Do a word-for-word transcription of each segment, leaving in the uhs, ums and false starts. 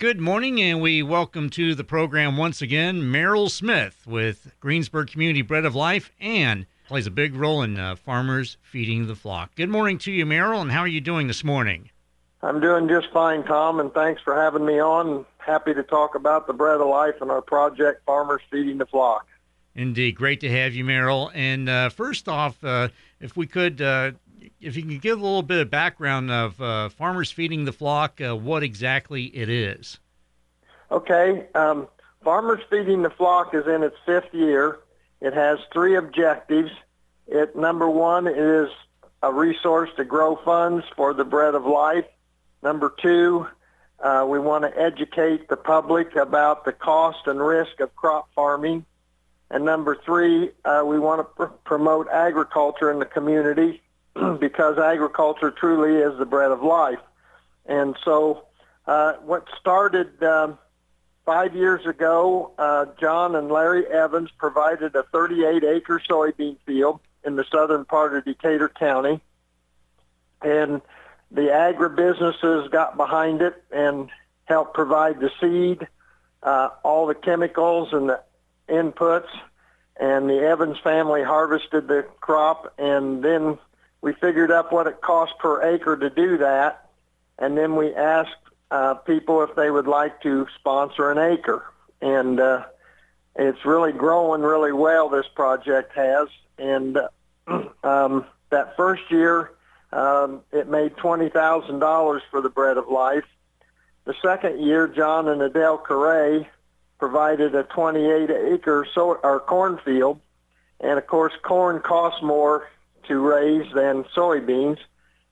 Good morning, and we welcome to the program once again Meryl Smith with Greensburg Community Bread of Life, and plays a big role in uh, Farmers Feeding the Flock. Good morning to you, Meryl, and how are you doing this morning? I'm doing just fine, Tom, and thanks for having me on. Happy to talk about the Bread of Life and our project, Farmers Feeding the Flock. Indeed. Great to have you, Meryl. And uh, first off, uh, if we could... Uh, If you can give a little bit of background of uh, Farmers Feeding the Flock, uh, what exactly it is. Okay. Um, Farmers Feeding the Flock is in its fifth year. It has three objectives. It, number one, is a resource to grow funds for the Bread of Life. Number two, uh, we want to educate the public about the cost and risk of crop farming. And number three, uh, we want to pr- promote agriculture in the community, because agriculture truly is the bread of life. And so uh, what started um, five years ago, uh, John and Larry Evans provided a thirty-eight acre soybean field in the southern part of Decatur County. And the agribusinesses got behind it and helped provide the seed, uh, all the chemicals and the inputs. And the Evans family harvested the crop, and then we figured up what it cost per acre to do that, and then we asked uh, people if they would like to sponsor an acre. And uh, it's really growing really well, this project has. And um, that first year, um, it made twenty thousand dollars for the Bread of Life. The second year, John and Adele Correa provided a twenty-eight acre so- or cornfield. And, of course, corn costs more to raise than soybeans.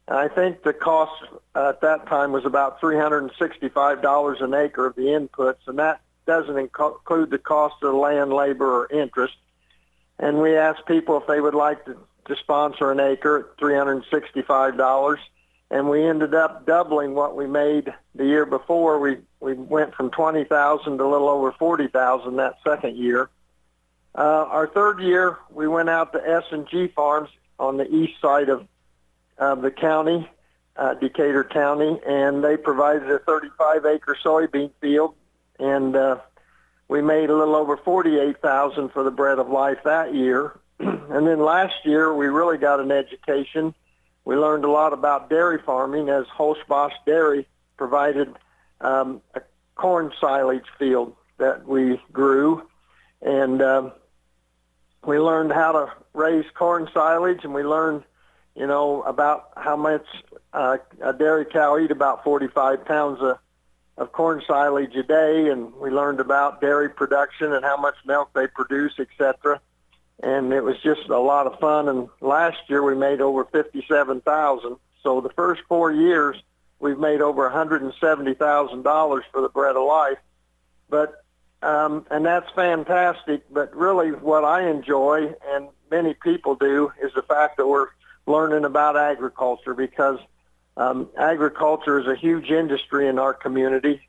And I think the cost uh, at that time was about three hundred sixty-five dollars an acre of the inputs, and that doesn't inc- include the cost of land, labor, or interest. And we asked people if they would like to, to sponsor an acre at three hundred sixty-five dollars, and we ended up doubling what we made the year before. We, we went from twenty thousand dollars to a little over forty thousand dollars that second year. Uh, our third year, we went out to S and G Farms on the east side of, of the county, uh, Decatur County, and they provided a thirty-five acre soybean field, and uh, we made a little over forty-eight thousand dollars for the Bread of Life that year. And then last year, we really got an education. We learned a lot about dairy farming, as Hulshbos Dairy provided um, a corn silage field that we grew, and um, we learned how to raise corn silage, and we learned, you know, about how much uh, a dairy cow eat, about forty-five pounds of, of corn silage a day, and we learned about dairy production and how much milk they produce, et cetera. And it was just a lot of fun, and last year we made over fifty-seven thousand dollars. So the first four years, we've made over one hundred seventy thousand dollars for the Bread of Life. But Um, and that's fantastic, but really what I enjoy, and many people do, is the fact that we're learning about agriculture, because um, agriculture is a huge industry in our community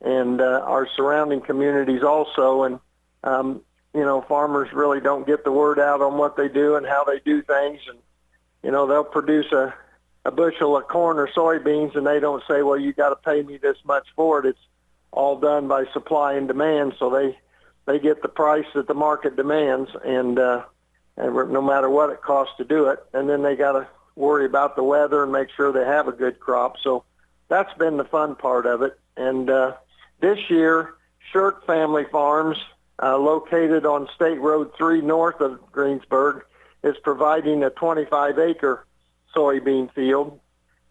and uh, our surrounding communities also. And, um, you know, farmers really don't get the word out on what they do and how they do things. And, you know, they'll produce a, a bushel of corn or soybeans, and they don't say, well, you got to pay me this much for it. It's all done by supply and demand, so they they get the price that the market demands, and uh, and no matter what it costs to do it. And then they got to worry about the weather and make sure they have a good crop. So that's been the fun part of it. And uh, this year, Shirk Family Farms, uh, located on State Road three north of Greensburg, is providing a twenty-five acre soybean field,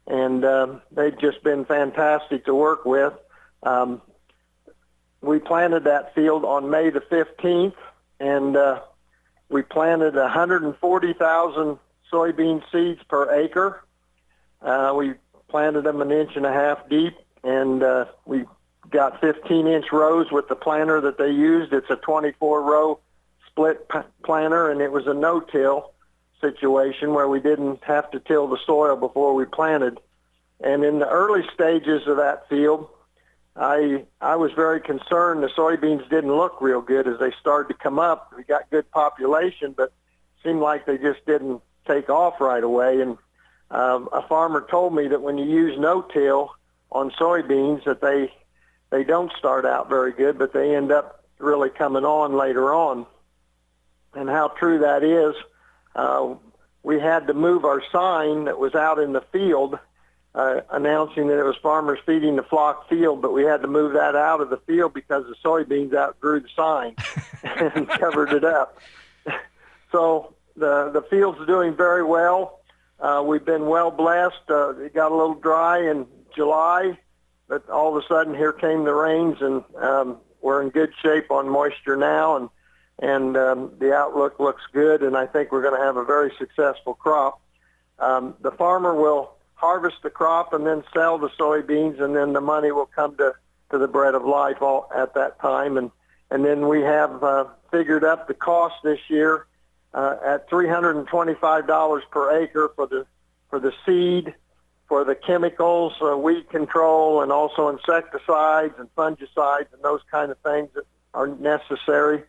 and uh, they've just been fantastic to work with. Um, We planted that field on May the fifteenth, and uh, we planted one hundred forty thousand soybean seeds per acre. Uh, we planted them an inch and a half deep, and uh, we got fifteen inch rows with the planter that they used. It's a twenty-four row split p- planter, and it was a no-till situation where we didn't have to till the soil before we planted. And in the early stages of that field, I I was very concerned the soybeans didn't look real good as they started to come up. We got good population, but seemed like they just didn't take off right away. And um, a farmer told me that when you use no-till on soybeans, that they they don't start out very good, but they end up really coming on later on. And how true that is, uh, we had to move our sign that was out in the field uh, announcing that it was Farmers Feeding the Flock field, but we had to move that out of the field because the soybeans outgrew the sign and covered it up. So the, the field's doing very well. Uh, we've been well blessed. Uh, it got a little dry in July, but all of a sudden here came the rains, and um, we're in good shape on moisture now, and and um, the outlook looks good, and I think we're going to have a very successful crop. Um, the farmer will harvest the crop and then sell the soybeans, and then the money will come to, to the Bread of Life all at that time. And, and then we have uh, figured up the cost this year uh, at three hundred twenty-five dollars per acre for the for the seed, for the chemicals, uh, weed control, and also insecticides and fungicides and those kind of things that are necessary.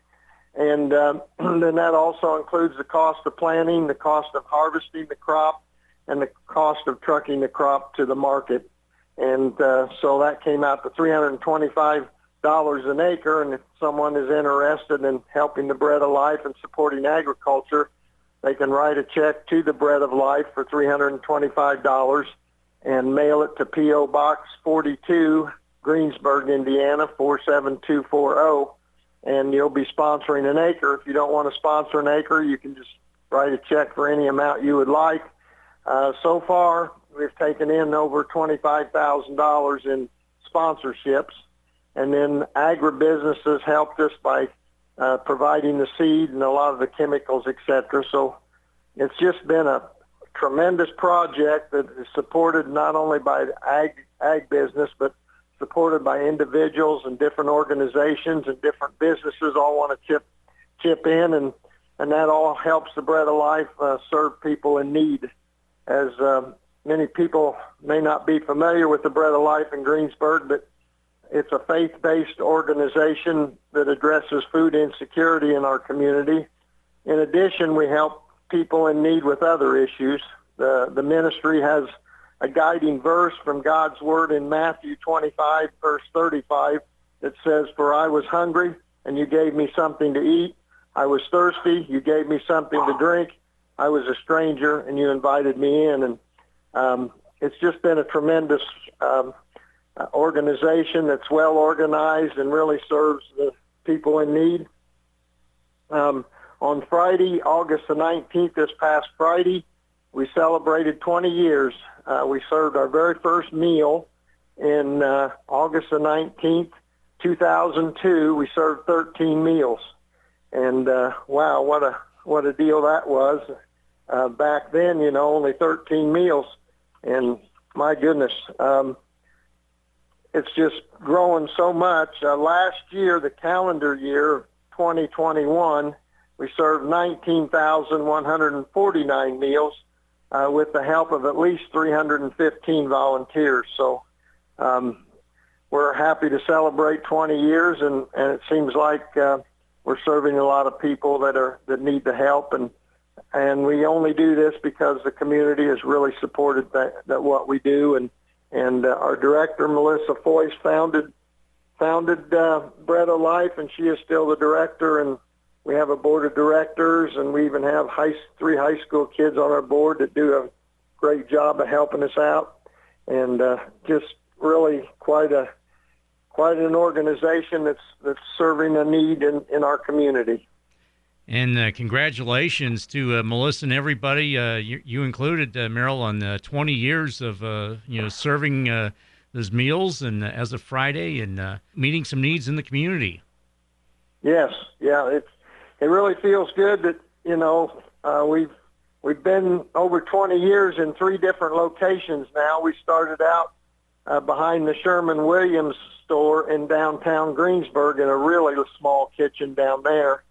And um, then that also includes the cost of planting, the cost of harvesting the crop, and the cost of trucking the crop to the market. And uh, so that came out to three hundred twenty-five dollars an acre. And if someone is interested in helping the Bread of Life and supporting agriculture, they can write a check to the Bread of Life for three hundred twenty-five dollars and mail it to P O Box forty-two, Greensburg, Indiana, four seven two four zero. And you'll be sponsoring an acre. If you don't want to sponsor an acre, you can just write a check for any amount you would like. Uh, so far, we've taken in over twenty-five thousand dollars in sponsorships. And then agribusinesses helped us by uh, providing the seed and a lot of the chemicals, et cetera. So it's just been a tremendous project that is supported not only by the ag, ag business, but supported by individuals and different organizations and different businesses all want to chip chip in, and, and that all helps the Bread of Life uh, serve people in need. As uh, many people may not be familiar with the Bread of Life in Greensburg, but it's a faith-based organization that addresses food insecurity in our community. In addition, we help people in need with other issues. The, the ministry has a guiding verse from God's Word in Matthew twenty-five, verse thirty-five, that says, "For I was hungry, and you gave me something to eat. I was thirsty, you gave me something to drink. I was a stranger, and you invited me in." And um, it's just been a tremendous um, organization that's well organized and really serves the people in need. Um, on Friday, August the nineteenth, this past Friday, we celebrated twenty years. Uh, we served our very first meal in uh, August the nineteenth, two thousand two. We served thirteen meals, and uh, wow, what a what a deal that was! Uh, back then, you know, only thirteen meals, and my goodness, um, it's just growing so much. Uh, last year, the calendar year twenty twenty-one, we served nineteen thousand one hundred forty-nine meals. Uh, with the help of at least three hundred fifteen volunteers. So um, we're happy to celebrate twenty years, and, and it seems like uh, we're serving a lot of people that are that need the help, and and we only do this because the community has really supported that, that what we do, and and uh, our director, Melissa Foyce, founded, founded uh, Bread of Life, and she is still the director, and we have a board of directors, and we even have high, three high school kids on our board that do a great job of helping us out, and uh, just really quite a quite an organization that's that's serving a need in, in our community. And uh, congratulations to uh, Melissa and everybody, uh, you, you included, uh, Meryl, on uh, twenty years of uh, you know serving uh, those meals and uh, as of Friday, and uh, meeting some needs in the community. Yes, yeah, it's. It really feels good that, you know, uh, we've we've been over twenty years in three different locations now. We started out uh, behind the Sherman Williams store in downtown Greensburg in a really small kitchen down there.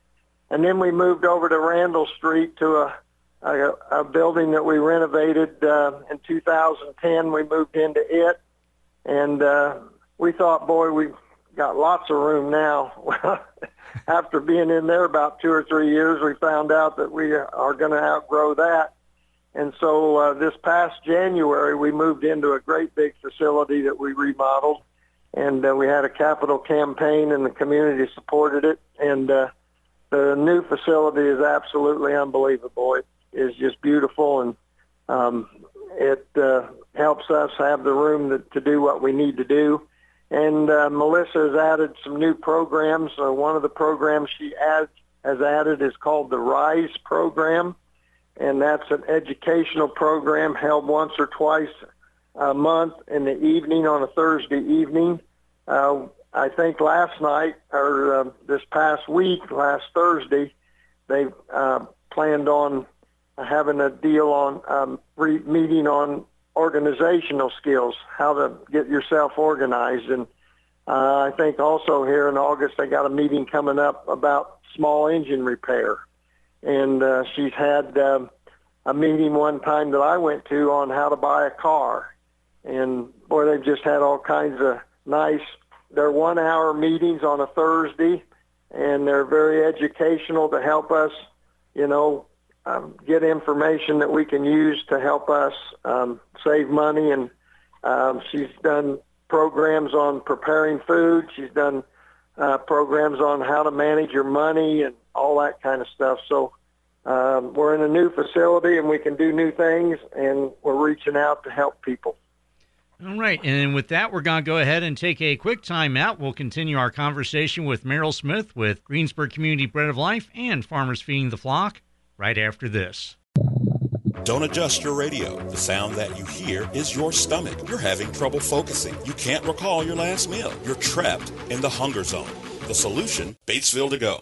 And then we moved over to Randall Street to a, a, a building that we renovated uh, in two thousand ten. We moved into it, and uh, we thought, boy, we've got lots of room now. After being in there about two or three years, we found out that we are going to outgrow that. And so uh, this past January, we moved into a great big facility that we remodeled, and uh, we had a capital campaign, and the community supported it. And uh, the new facility is absolutely unbelievable. It is just beautiful, and um, it uh, helps us have the room that, to do what we need to do. And uh, Melissa has added some new programs. Uh, one of the programs she adds, has added is called the RISE program, and that's an educational program held once or twice a month in the evening on a Thursday evening. Uh, I think last night or uh, this past week, last Thursday, they uh, planned on having a deal on um, re- meeting on organizational skills, how to get yourself organized. And uh, I think also here in August they got a meeting coming up about small engine repair. And uh, she's had um, a meeting one time that I went to on how to buy a car. And, boy, they've just had all kinds of nice, they're one-hour meetings on a Thursday, and they're very educational to help us, you know, um, get information that we can use to help us um, save money. And um, she's done programs on preparing food. She's done uh, programs on how to manage your money and all that kind of stuff. So um, we're in a new facility, and we can do new things, and we're reaching out to help people. All right, and with that, we're going to go ahead and take a quick time out. We'll continue our conversation with Meryl Smith with Greensburg Community Bread of Life and Farmers Feeding the Flock right after this. Don't adjust your radio. The sound that you hear is your stomach. You're having trouble focusing. You can't recall your last meal. You're trapped in the hunger zone. The solution, Batesville To-Go.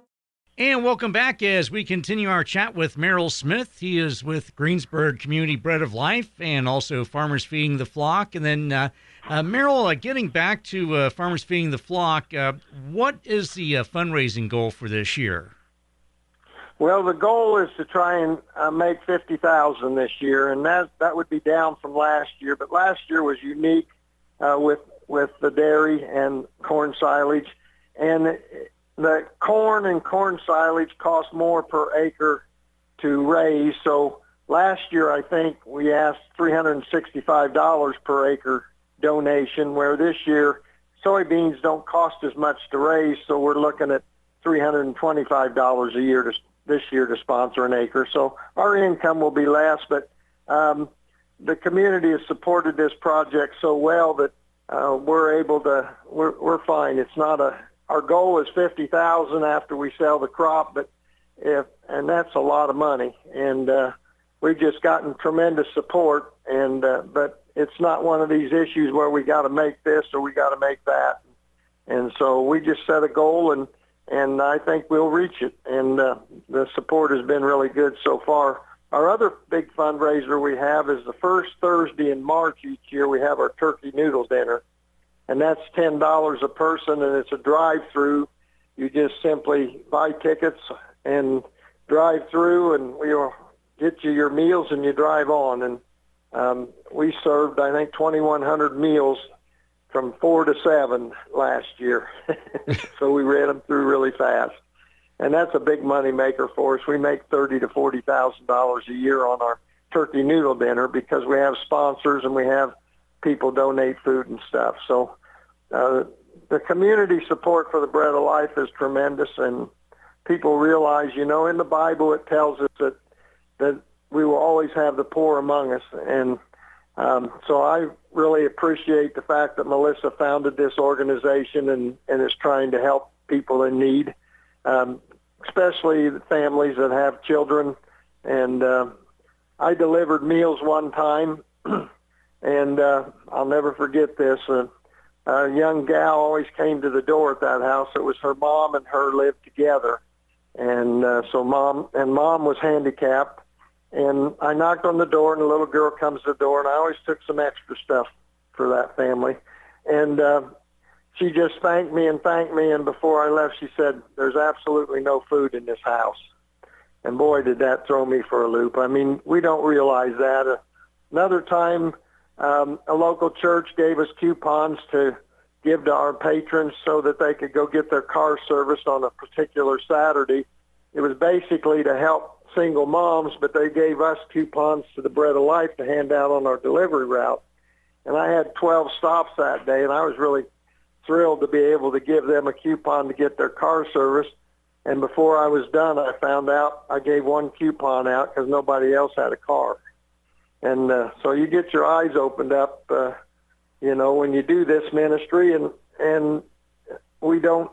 And welcome back as we continue our chat with Meryl Smith. He is with Greensburg Community Bread of Life and also Farmers Feeding the Flock. And then... Uh, Uh, Meryl, uh, getting back to uh, Farmers Feeding the Flock, uh, what is the uh, fundraising goal for this year? Well, the goal is to try and uh, make fifty thousand dollars this year, and that that would be down from last year. But last year was unique uh, with with the dairy and corn silage, and the corn and corn silage cost more per acre to raise. So last year, I think we asked three hundred sixty-five dollars per acre donation, where this year soybeans don't cost as much to raise, so we're looking at three hundred twenty-five dollars a year to, this year to sponsor an acre. So our income will be less, but um, the community has supported this project so well that uh, we're able to, we're, we're fine. It's not a, our goal is fifty thousand dollars after we sell the crop, but if, and that's a lot of money. And uh, we've just gotten tremendous support, and uh, but it's not one of these issues where we got to make this or we got to make that. And so we just set a goal, and, and I think we'll reach it. And uh, the support has been really good so far. Our other big fundraiser we have is the first Thursday in March each year we have our turkey noodle dinner. And that's ten dollars a person, and it's a drive-through. You just simply buy tickets and drive through, and we'll get you your meals and you drive on. And Um, we served, I think, twenty-one hundred meals from four to seven last year. So we ran them through really fast. And that's a big money maker for us. We make thirty thousand to forty thousand dollars a year on our turkey noodle dinner because we have sponsors and we have people donate food and stuff. So uh, the community support for the Bread of Life is tremendous. And people realize, you know, in the Bible it tells us that that we will always have the poor among us. And um, so I really appreciate the fact that Melissa founded this organization and, and is trying to help people in need, um, especially the families that have children. And uh, I delivered meals one time, and uh, I'll never forget this. Uh, a young gal always came to the door at that house. It was her mom and her lived together. And uh, so mom and mom was handicapped. And I knocked on the door, and a little girl comes to the door, and I always took some extra stuff for that family. And uh, she just thanked me and thanked me, and before I left, she said, "There's absolutely no food in this house." And boy, did that throw me for a loop. I mean, we don't realize that. Uh, Another time, um, a local church gave us coupons to give to our patrons so that they could go get their car serviced on a particular Saturday. It was basically to help single moms, but they gave us coupons to the Bread of Life to hand out on our delivery route. And I had twelve stops that day, and I was really thrilled to be able to give them a coupon to get their car serviced. And before I was done, I found out I gave one coupon out because nobody else had a car. And uh, so you get your eyes opened up, uh, you know, when you do this ministry, and and we don't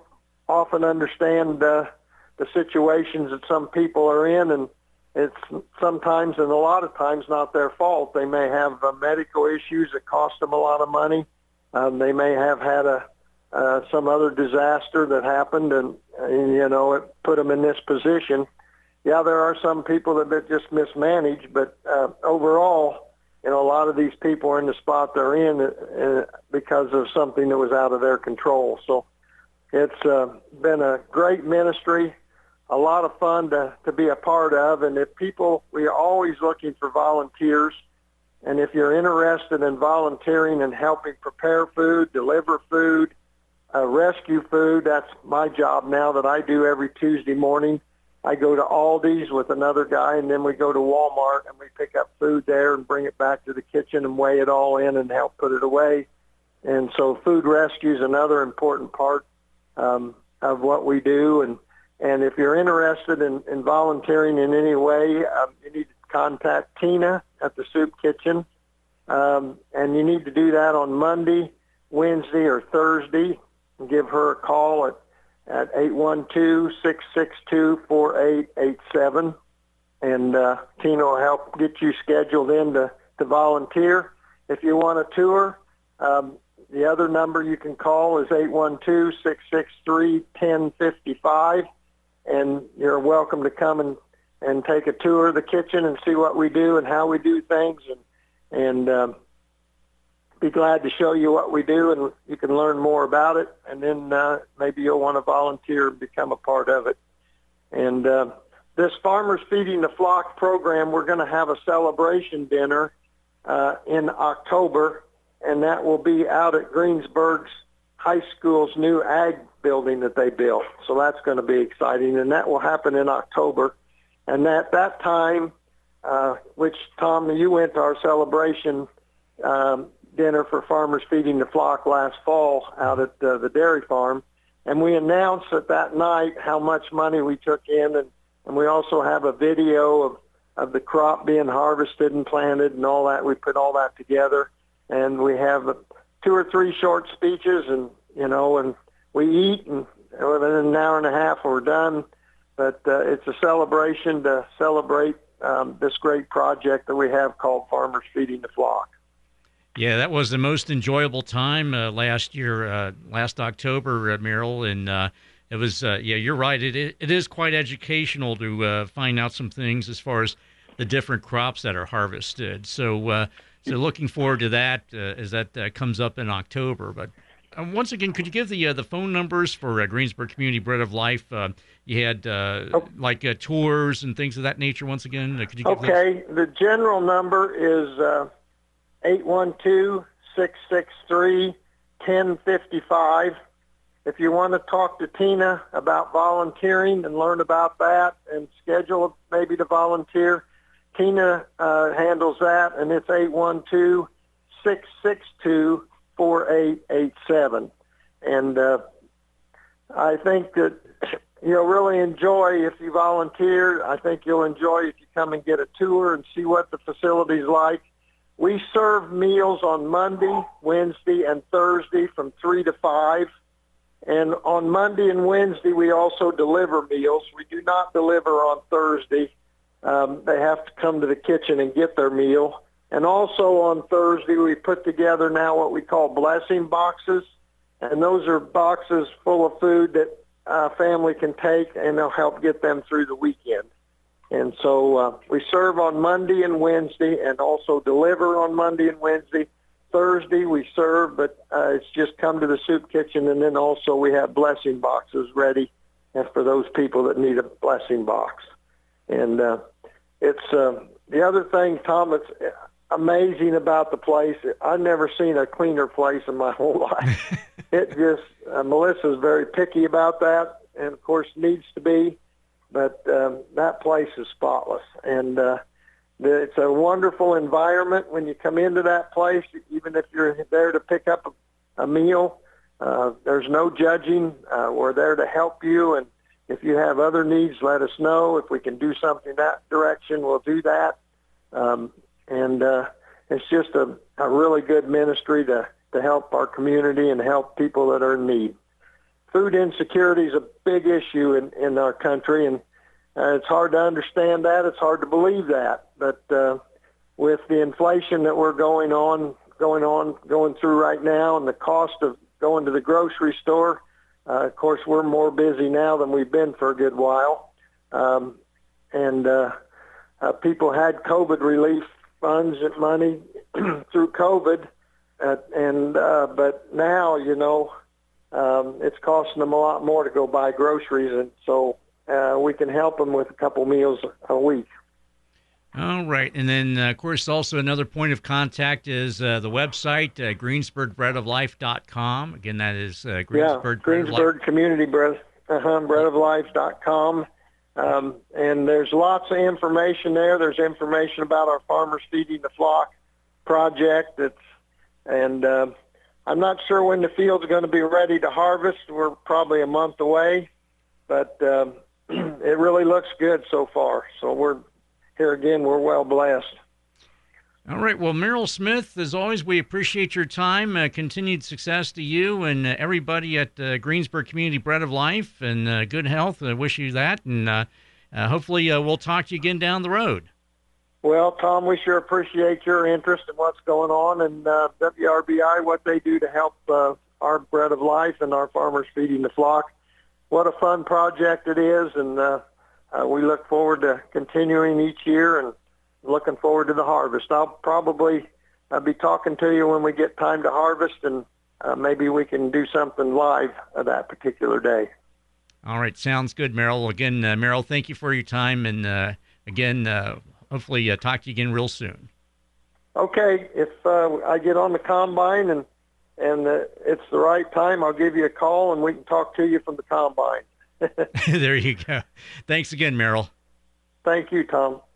often understand uh, the situations that some people are in, and it's sometimes and a lot of times not their fault. They may have uh, medical issues that cost them a lot of money. Um, they may have had a uh, some other disaster that happened, and, and, you know, it put them in this position. Yeah, there are some people that are just mismanaged, but uh, overall, you know, a lot of these people are in the spot they're in uh, because of something that was out of their control. So it's uh, been a great ministry, a lot of fun to, to be a part of. And if people, we are always looking for volunteers. And if you're interested in volunteering and helping prepare food, deliver food, uh, rescue food, that's my job now that I do every Tuesday morning. I go to Aldi's with another guy, and then we go to Walmart, and we pick up food there and bring it back to the kitchen and weigh it all in and help put it away. And so food rescue is another important part um, of what we do. And, and if you're interested in, in volunteering in any way, um, you need to contact Tina at the soup kitchen. Um, and you need to do that on Monday, Wednesday, or Thursday. Give her a call at at eight one two, six six two, four eight eight seven. And uh, Tina will help get you scheduled in to, to volunteer. If you want a tour, um, the other number you can call is eight one two, six six three, one zero five five. And you're welcome to come and, and take a tour of the kitchen and see what we do and how we do things. And, and um, be glad to show you what we do, and you can learn more about it. And then uh, maybe you'll want to volunteer and become a part of it. And uh, this Farmers Feeding the Flock program, we're going to have a celebration dinner uh, in October, and that will be out at Greensburg's High School's new ag building that they built. So that's going to be exciting, and that will happen in October. And at that time, uh, which, Tom, you went to our celebration um, dinner for Farmers Feeding the Flock last fall out at uh, the dairy farm, and we announced that that night how much money we took in, and, and we also have a video of, of the crop being harvested and planted and all that. We put all that together, and we have uh, two or three short speeches, and, you know, and we eat, and within an hour and a half we're done, but uh, it's a celebration to celebrate um, this great project that we have called Farmers Feeding the Flock. Yeah, that was the most enjoyable time uh, last year, uh, last October, uh, Meryl, and uh, it was. Uh, yeah, you're right. It it is quite educational to uh, find out some things as far as the different crops that are harvested. So, uh, so looking forward to that uh, as that uh, comes up in October. But uh, once again, could you give the uh, the phone numbers for uh, Greensburg Community Bread of Life? Uh, you had uh, oh. like uh, tours and things of that nature. Once again, uh, could you give okay? Those? The general number is. Uh... eight one two, six six three, one zero five five. If you want to talk to Tina about volunteering and learn about that and schedule maybe to volunteer, Tina uh, handles that, and it's eight one two, six six two, four eight eight seven. And uh, I think that you'll really enjoy if you volunteer. I think you'll enjoy if you come and get a tour and see what the facility's like. We serve meals on Monday, Wednesday, and Thursday from three to five. And on Monday and Wednesday, we also deliver meals. We do not deliver on Thursday. Um, they have to come to the kitchen and get their meal. And also on Thursday, we put together now what we call blessing boxes. And those are boxes full of food that a family can take, and they'll help get them through the weekend. And so uh, we serve on Monday and Wednesday and also deliver on Monday and Wednesday. Thursday we serve, but uh, it's just come to the soup kitchen, and then also we have blessing boxes ready and for those people that need a blessing box. And uh, it's uh, the other thing, Tom, it's, amazing about the place. I've never seen a cleaner place in my whole life. It just, uh, Melissa's very picky about that, and of course needs to be, but um, that place is spotless. And uh, it's a wonderful environment when you come into that place, even if you're there to pick up a, a meal. Uh, there's no judging. Uh, we're there to help you, and if you have other needs, let us know. If we can do something that direction, we'll do that. Um, and uh, it's just a, a really good ministry to, to help our community and help people that are in need. Food insecurity is a big issue in, in our country, and uh, it's hard to understand that. It's hard to believe that. But uh, with the inflation that we're going on, going on, going through right now, and the cost of going to the grocery store, Uh, of course, we're more busy now than we've been for a good while. Um, and uh, uh, people had COVID relief funds and money through COVID. Uh, and uh, but now, you know, um, it's costing them a lot more to go buy groceries. And so uh, we can help them with a couple meals a week. All right. And then, uh, of course, also another point of contact is uh, the website, uh, greensburg bread of life dot com. Again, that is uh, Greensburg, yeah, Greensburg Community Bread, uh-huh, bread of life dot com. Um, and there's lots of information there. There's information about our Farmers Feeding the Flock project. It's, and uh, I'm not sure when the field's going to be ready to harvest. We're probably a month away. But um, it really looks good so far. So we're... Here again, we're well blessed. All right. Well, Meryl Smith, as always, we appreciate your time. Uh, continued success to you and uh, everybody at uh, Greensburg Community Bread of Life, and uh, good health. I wish you that, and uh, uh, hopefully uh, we'll talk to you again down the road. Well, Tom, we sure appreciate your interest in what's going on, and uh, W R B I, what they do to help uh, our Bread of Life and our Farmers Feeding the Flock. What a fun project it is, and uh, Uh, we look forward to continuing each year and looking forward to the harvest. I'll probably uh, be talking to you when we get time to harvest, and uh, maybe we can do something live uh, that particular day. All right. Sounds good, Meryl. Again, uh, Meryl, thank you for your time. And, uh, again, uh, hopefully uh, talk to you again real soon. Okay. If uh, I get on the combine and, and uh, it's the right time, I'll give you a call, and we can talk to you from the combine. There you go. Thanks again, Meryl. Thank you, Tom.